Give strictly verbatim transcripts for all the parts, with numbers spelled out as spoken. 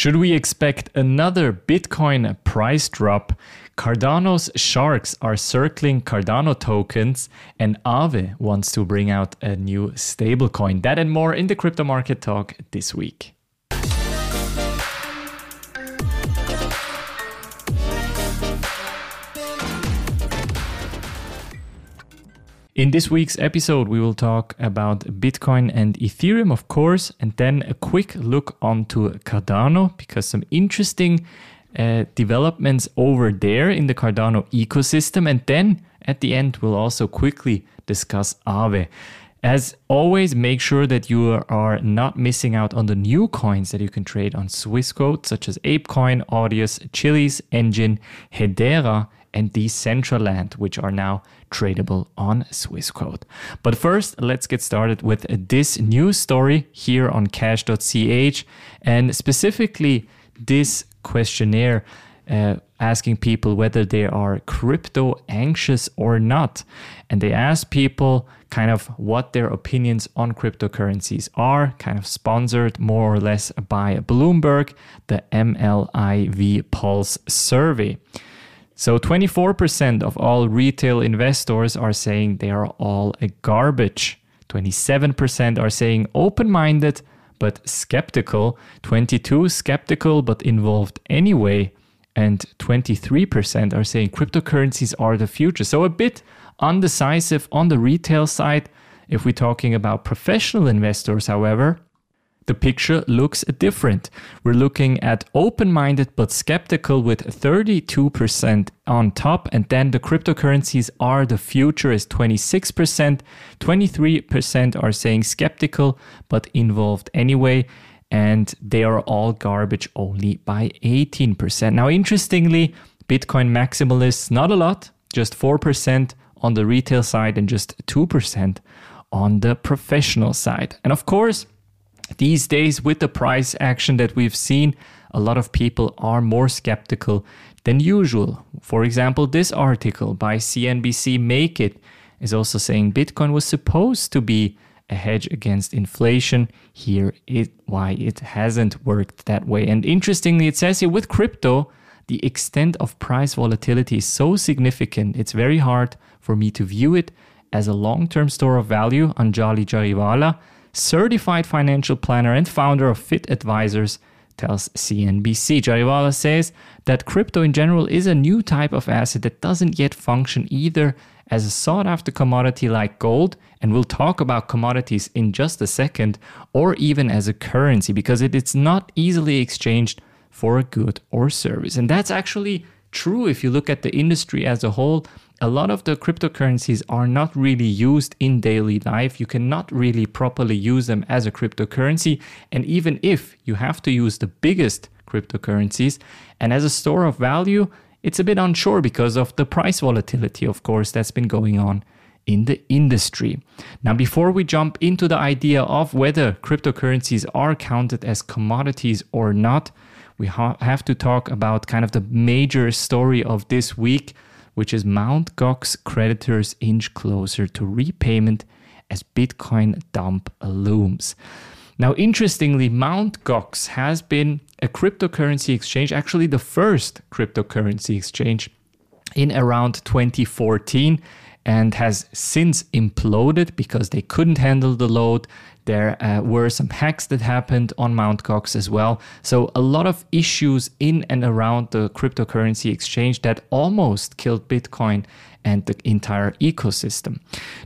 Should we expect another Bitcoin price drop? Cardano's sharks are circling Cardano tokens, and Aave wants to bring out a new stablecoin. That and more in the Crypto Market Talk this week. In this week's episode, we will talk about Bitcoin and Ethereum, of course, and then a quick look onto Cardano, because some interesting uh, developments over there in the Cardano ecosystem. And then at the end, we'll also quickly discuss Aave. As always, make sure that you are not missing out on the new coins that you can trade on Swissquote, such as ApeCoin, Audius, Chiliz, Enjin, Hedera, and Decentraland, which are now tradable on Swissquote. But first, let's get started with this news story here on cash dot c h, and specifically this questionnaire uh, asking people whether they are crypto anxious or not. And they asked people kind of what their opinions on cryptocurrencies are, kind of sponsored more or less by Bloomberg, the M L I V Pulse survey. So twenty-four percent of all retail investors are saying they are all garbage. twenty-seven percent are saying open-minded but skeptical. twenty-two percent skeptical but involved anyway. And twenty-three percent are saying cryptocurrencies are the future. So a bit undecisive on the retail side. If we're talking about professional investors, however, the picture looks different. We're looking at open-minded but skeptical with thirty-two percent on top, and then the cryptocurrencies are the future is twenty-six percent, twenty-three percent are saying skeptical but involved anyway, and they are all garbage only by eighteen percent. Now, interestingly, Bitcoin maximalists, not a lot, just four percent on the retail side and just two percent on the professional side. And of course, these days, with the price action that we've seen, a lot of people are more skeptical than usual. For example, this article by C N B C, Make It, is also saying Bitcoin was supposed to be a hedge against inflation. Here is why it hasn't worked that way. And interestingly, it says here with crypto, the extent of price volatility is so significant, it's very hard for me to view it as a long-term store of value. Anjali Jariwala, certified financial planner and founder of Fit Advisors, tells C N B C. Jariwala says that crypto in general is a new type of asset that doesn't yet function either as a sought-after commodity like gold, and we'll talk about commodities in just a second, or even as a currency, because it, it's not easily exchanged for a good or service. And that's actually true if you look at the industry as a whole. A lot of the cryptocurrencies are not really used in daily life. You cannot really properly use them as a cryptocurrency. And even if you have to use the biggest cryptocurrencies and as a store of value, it's a bit unsure because of the price volatility, of course, that's been going on in the industry. Now, before we jump into the idea of whether cryptocurrencies are counted as commodities or not, we ha- have to talk about kind of the major story of this week, which is Mount. Gox creditors inch closer to repayment as Bitcoin dump looms. Now, interestingly, Mount. Gox has been a cryptocurrency exchange, actually the first cryptocurrency exchange in around twenty fourteen, and has since imploded because they couldn't handle the load. There uh, were some hacks that happened on Mount. Gox as well. So a lot of issues in and around the cryptocurrency exchange that almost killed Bitcoin and the entire ecosystem.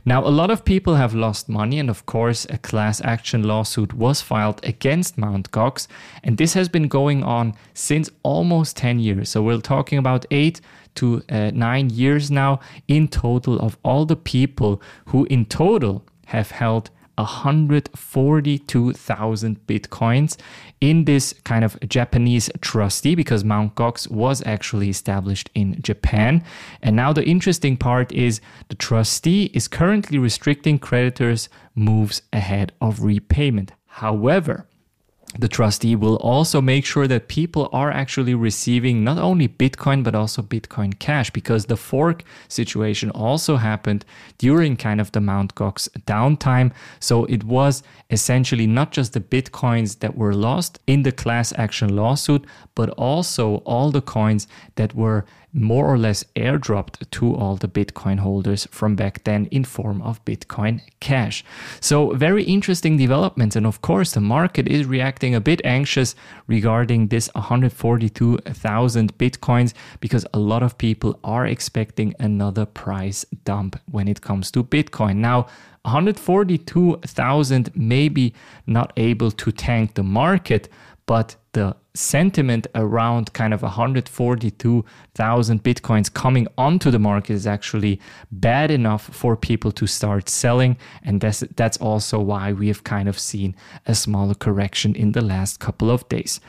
Now, a lot of people have lost money, and of course, a class action lawsuit was filed against Mount. Gox, and this has been going on since almost ten years. So we're talking about eight to uh, nine years now in total of all the people who in total have held one hundred forty-two thousand Bitcoins in this kind of Japanese trustee, because Mount. Gox was actually established in Japan. And now the interesting part is the trustee is currently restricting creditors' moves ahead of repayment. However, the trustee will also make sure that people are actually receiving not only Bitcoin, but also Bitcoin Cash, because the fork situation also happened during kind of the Mount Gox downtime. So it was essentially not just the Bitcoins that were lost in the class action lawsuit, but also all the coins that were more or less airdropped to all the Bitcoin holders from back then in form of Bitcoin Cash. So very interesting developments. And of course, the market is reacting a bit anxious regarding this one hundred forty-two thousand Bitcoins, because a lot of people are expecting another price dump when it comes to Bitcoin. Now, one hundred forty-two thousand maybe not able to tank the market, but the sentiment around kind of one hundred forty-two thousand Bitcoins coming onto the market is actually bad enough for people to start selling. And that's, that's also why we have kind of seen a smaller correction in the last couple of days.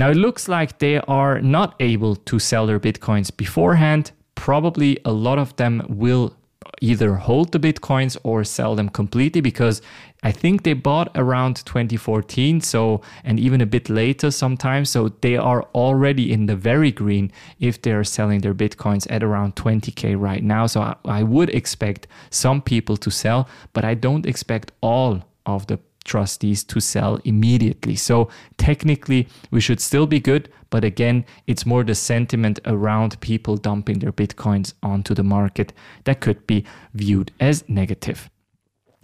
Now, it looks like they are not able to sell their Bitcoins beforehand. Probably a lot of them will either hold the Bitcoins or sell them completely, because I think they bought around twenty fourteen, so, and even a bit later sometimes. So they are already in the very green if they are selling their Bitcoins at around twenty K right now. So I, I would expect some people to sell, but I don't expect all of the trustees to sell immediately. So technically we should still be good, but again, it's more the sentiment around people dumping their Bitcoins onto the market that could be viewed as negative.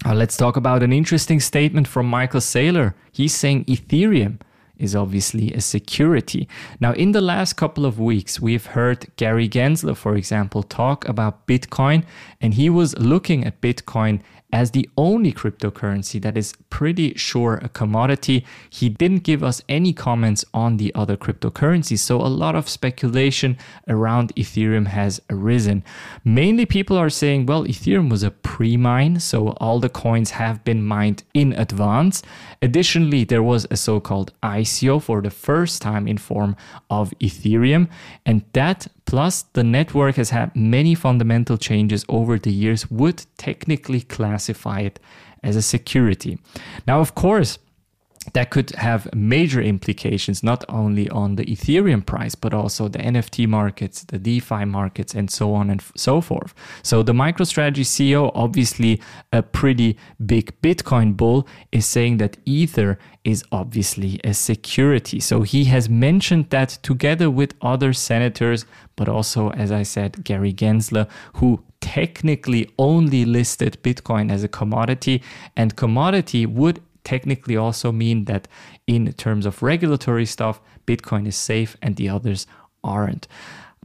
Now let's talk about an interesting statement from Michael Saylor. He's saying Ethereum is obviously a security. Now, in the last couple of weeks, we've heard Gary Gensler, for example, talk about Bitcoin, and he was looking at Bitcoin as the only cryptocurrency that is pretty sure a commodity. He didn't give us any comments on the other cryptocurrencies, so a lot of speculation around Ethereum has arisen. Mainly people are saying, well, Ethereum was a pre-mine, so all the coins have been mined in advance. Additionally, there was a so-called I C O for the first time in form of Ethereum, and that plus the network has had many fundamental changes over the years would technically classify it as a security. Now, of course, that could have major implications, not only on the Ethereum price, but also the N F T markets, the DeFi markets, and so on and f- so forth. So the MicroStrategy C E O, obviously a pretty big Bitcoin bull, is saying that Ether is obviously a security. So he has mentioned that together with other senators, but also, as I said, Gary Gensler, who technically only listed Bitcoin as a commodity, and commodity would technically also mean that in terms of regulatory stuff, Bitcoin is safe and the others aren't.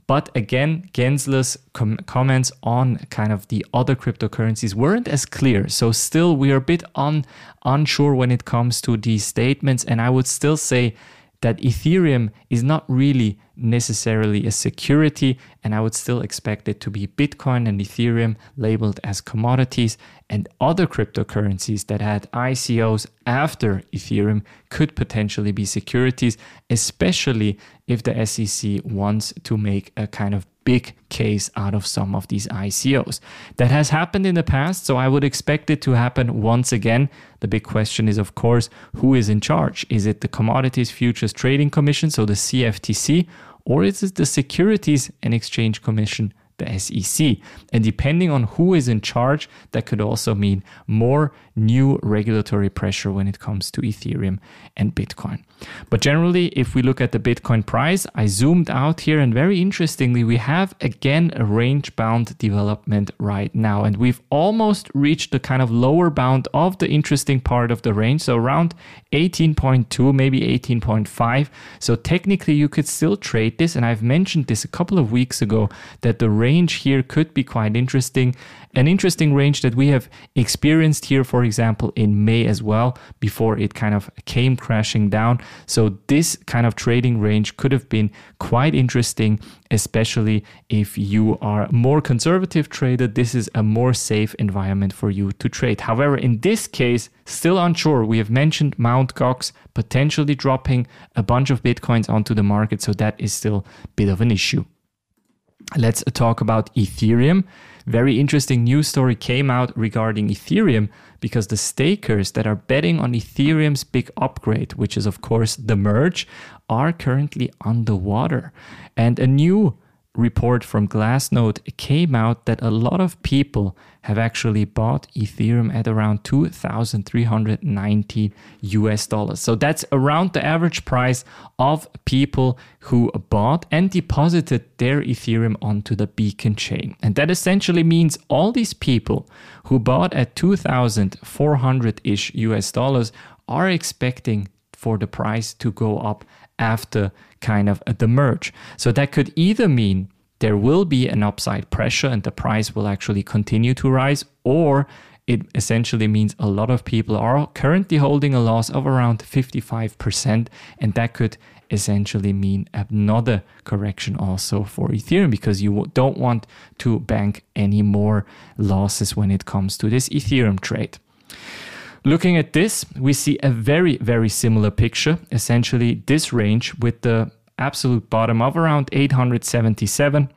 But again, Gensler's com- comments on kind of the other cryptocurrencies weren't as clear. So still, we are a bit un- unsure when it comes to these statements. And I would still say that Ethereum is not really necessarily a security, and I would still expect it to be Bitcoin and Ethereum labeled as commodities, and other cryptocurrencies that had I C Os after Ethereum could potentially be securities, especially if the S E C wants to make a kind of big case out of some of these I C Os. That has happened in the past, so I would expect it to happen once again. The big question is, of course, who is in charge? Is it the Commodities Futures Trading Commission, so the C F T C, or is it the Securities and Exchange Commission, the S E C? And depending on who is in charge, that could also mean more new regulatory pressure when it comes to Ethereum and Bitcoin. But generally, if we look at the Bitcoin price, I zoomed out here, and very interestingly, we have again a range-bound development right now. And we've almost reached the kind of lower bound of the interesting part of the range, so around eighteen point two, maybe eighteen point five. So technically, you could still trade this. And I've mentioned this a couple of weeks ago, that the range here could be quite interesting. An interesting range that we have experienced here, for example, in May as well, before it kind of came crashing down. So this kind of trading range could have been quite interesting, especially if you are more conservative trader. This is a more safe environment for you to trade. However, in this case, still unsure. We have mentioned Mount Gox potentially dropping a bunch of Bitcoins onto the market, so that is still a bit of an issue. Let's talk about Ethereum. Very interesting news story came out regarding Ethereum because the stakers that are betting on Ethereum's big upgrade, which is of course the merge, are currently underwater. And a new report from Glassnode came out that a lot of people have actually bought Ethereum at around two thousand three hundred ninety US dollars. So that's around the average price of people who bought and deposited their Ethereum onto the Beacon Chain. And that essentially means all these people who bought at two thousand four hundred ish U S dollars are expecting for the price to go up after kind of the merge. So that could either mean there will be an upside pressure and the price will actually continue to rise, or it essentially means a lot of people are currently holding a loss of around fifty-five percent, and that could essentially mean another correction also for Ethereum, because you don't want to bank any more losses when it comes to this Ethereum trade. Looking at this, we see a very, very similar picture. Essentially, this range with the absolute bottom of around eight hundred seventy-seven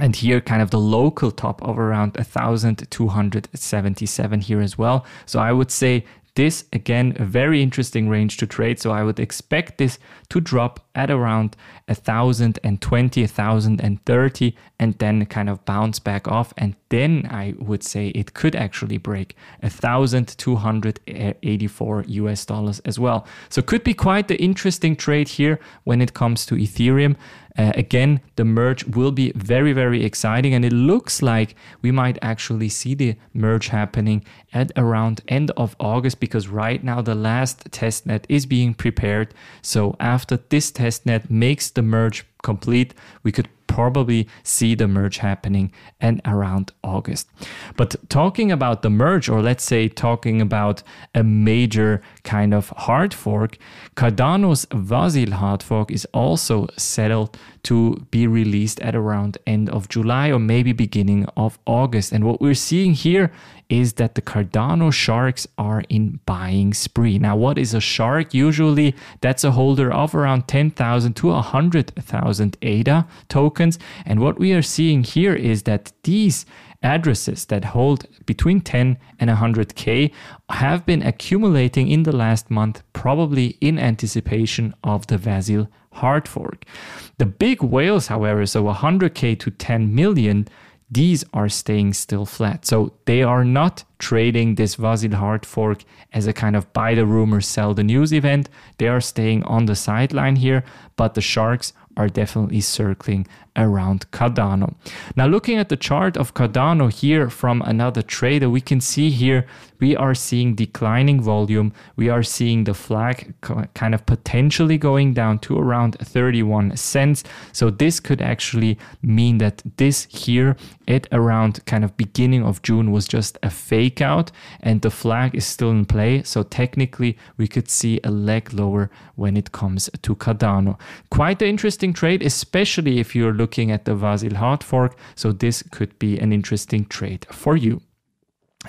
and here kind of the local top of around one thousand two hundred seventy-seven here as well. So I would say this, again, a very interesting range to trade. So I would expect this to drop at around one thousand twenty, one thousand thirty, and then kind of bounce back off. And then I would say it could actually break one thousand two hundred eighty-four U S dollars as well. So could be quite the interesting trade here when it comes to Ethereum. Uh, again, the merge will be very, very exciting, and it looks like we might actually see the merge happening at around end of August, because right now the last testnet is being prepared. So after this testnet makes the merge complete, we could probably see the merge happening in around August. But talking about the merge, or let's say talking about a major kind of hard fork, Cardano's Vasil hard fork is also settled to be released at around end of July or maybe beginning of August. And what we're seeing here is that the Cardano sharks are in buying spree. Now, what is a shark? Usually that's a holder of around ten thousand to one hundred thousand A D A tokens. And what we are seeing here is that these addresses that hold between ten and one hundred K have been accumulating in the last month, probably in anticipation of the Vasil hard fork. The big whales, however, so one hundred K to ten million, these are staying still flat. So they are not trading this Vasil hard fork as a kind of buy the rumor, sell the news event. They are staying on the sideline here, but the sharks are definitely circling around Cardano. Now, looking at the chart of Cardano here from another trader, we can see here we are seeing declining volume. We are seeing the flag kind of potentially going down to around thirty-one cents. So this could actually mean that this here at around kind of beginning of June was just a fake out and the flag is still in play. So technically we could see a leg lower when it comes to Cardano. Quite an interesting trade, especially if you're looking at the Vasil hard fork. So this could be an interesting trade for you.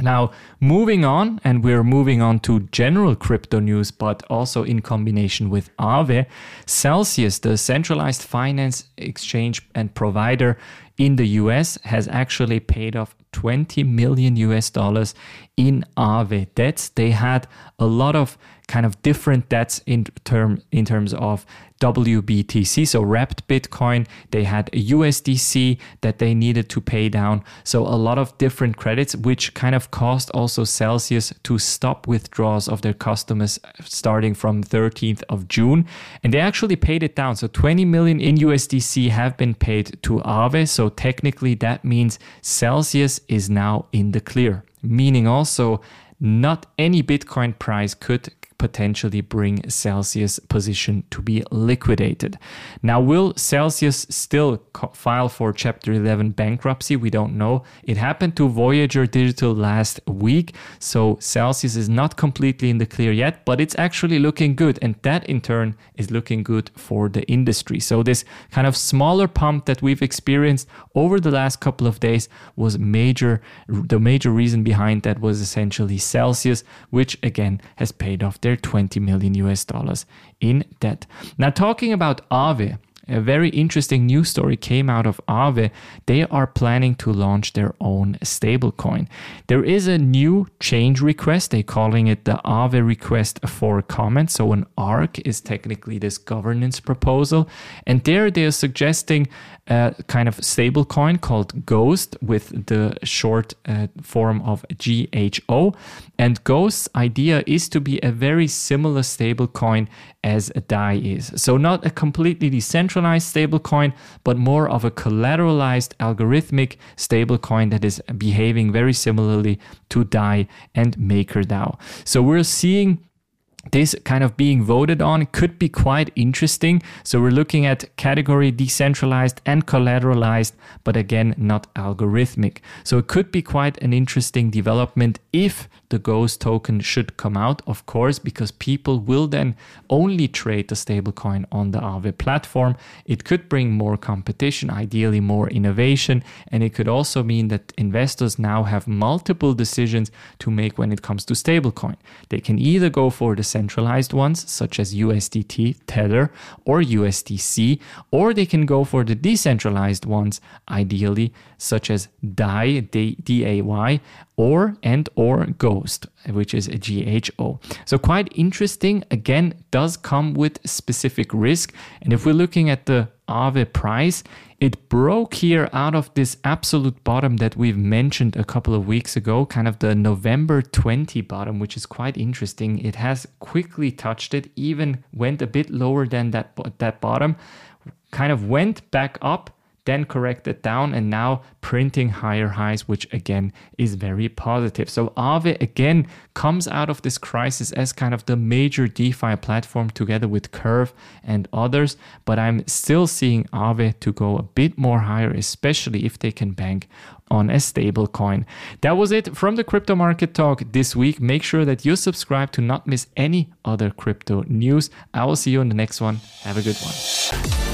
Now, moving on, and we're moving on to general crypto news, but also in combination with Aave. Celsius, the centralized finance exchange and provider in the U S, has actually paid off twenty million U S dollars in Aave debts. They had a lot of kind of different debts in term in terms of W B T C, so wrapped Bitcoin. They had a U S D C that they needed to pay down. So a lot of different credits, which kind of caused also Celsius to stop withdrawals of their customers starting from thirteenth of June. And they actually paid it down. So twenty million in U S D C have been paid to Aave. So technically that means Celsius is now in the clear, meaning also not any Bitcoin price could potentially bring Celsius' position to be liquidated. Now, will Celsius still file for Chapter eleven bankruptcy? We don't know. It happened to Voyager Digital last week, so Celsius is not completely in the clear yet, but it's actually looking good, and that in turn is looking good for the industry. So this kind of smaller pump that we've experienced over the last couple of days was major. The major reason behind that was essentially Celsius, which again has paid off their twenty million U S dollars in debt. Now, talking about Aave, a very interesting news story came out of Aave. They are planning to launch their own stablecoin. There is a new change request. They're calling it the Aave request for comment. So an A R C is technically this governance proposal. And there they are suggesting a kind of stablecoin called Ghost with the short uh, form of G H O. And Ghost's idea is to be a very similar stablecoin as a D A I is. So not a completely decentralized stablecoin, but more of a collateralized algorithmic stablecoin that is behaving very similarly to D A I and MakerDAO. So we're seeing this kind of being voted on. Could be quite interesting. So we're looking at category decentralized and collateralized, but again, not algorithmic. So it could be quite an interesting development if the Ghost token should come out, of course, because people will then only trade the stablecoin on the Aave platform. It could bring more competition, ideally more innovation, and it could also mean that investors now have multiple decisions to make when it comes to stablecoin. They can either go for the centralized ones such as U S D T, Tether, or U S D C, or they can go for the decentralized ones, ideally such as D A I, D A Y, or and or Ghost, which is a G H O. So quite interesting. Again, does come with specific risk. And if we're looking at the Aave price, it broke here out of this absolute bottom that we've mentioned a couple of weeks ago, kind of the November twenty bottom, which is quite interesting. It has quickly touched it, even went a bit lower than that, that bottom, kind of went back up, then corrected down, and now printing higher highs, which again is very positive. So Aave again comes out of this crisis as kind of the major DeFi platform together with Curve and others, but I'm still seeing Aave to go a bit more higher, especially if they can bank on a stable coin. That was it from the Crypto Market Talk this week. Make sure that you subscribe to not miss any other crypto news. I will see you in the next one. Have a good one.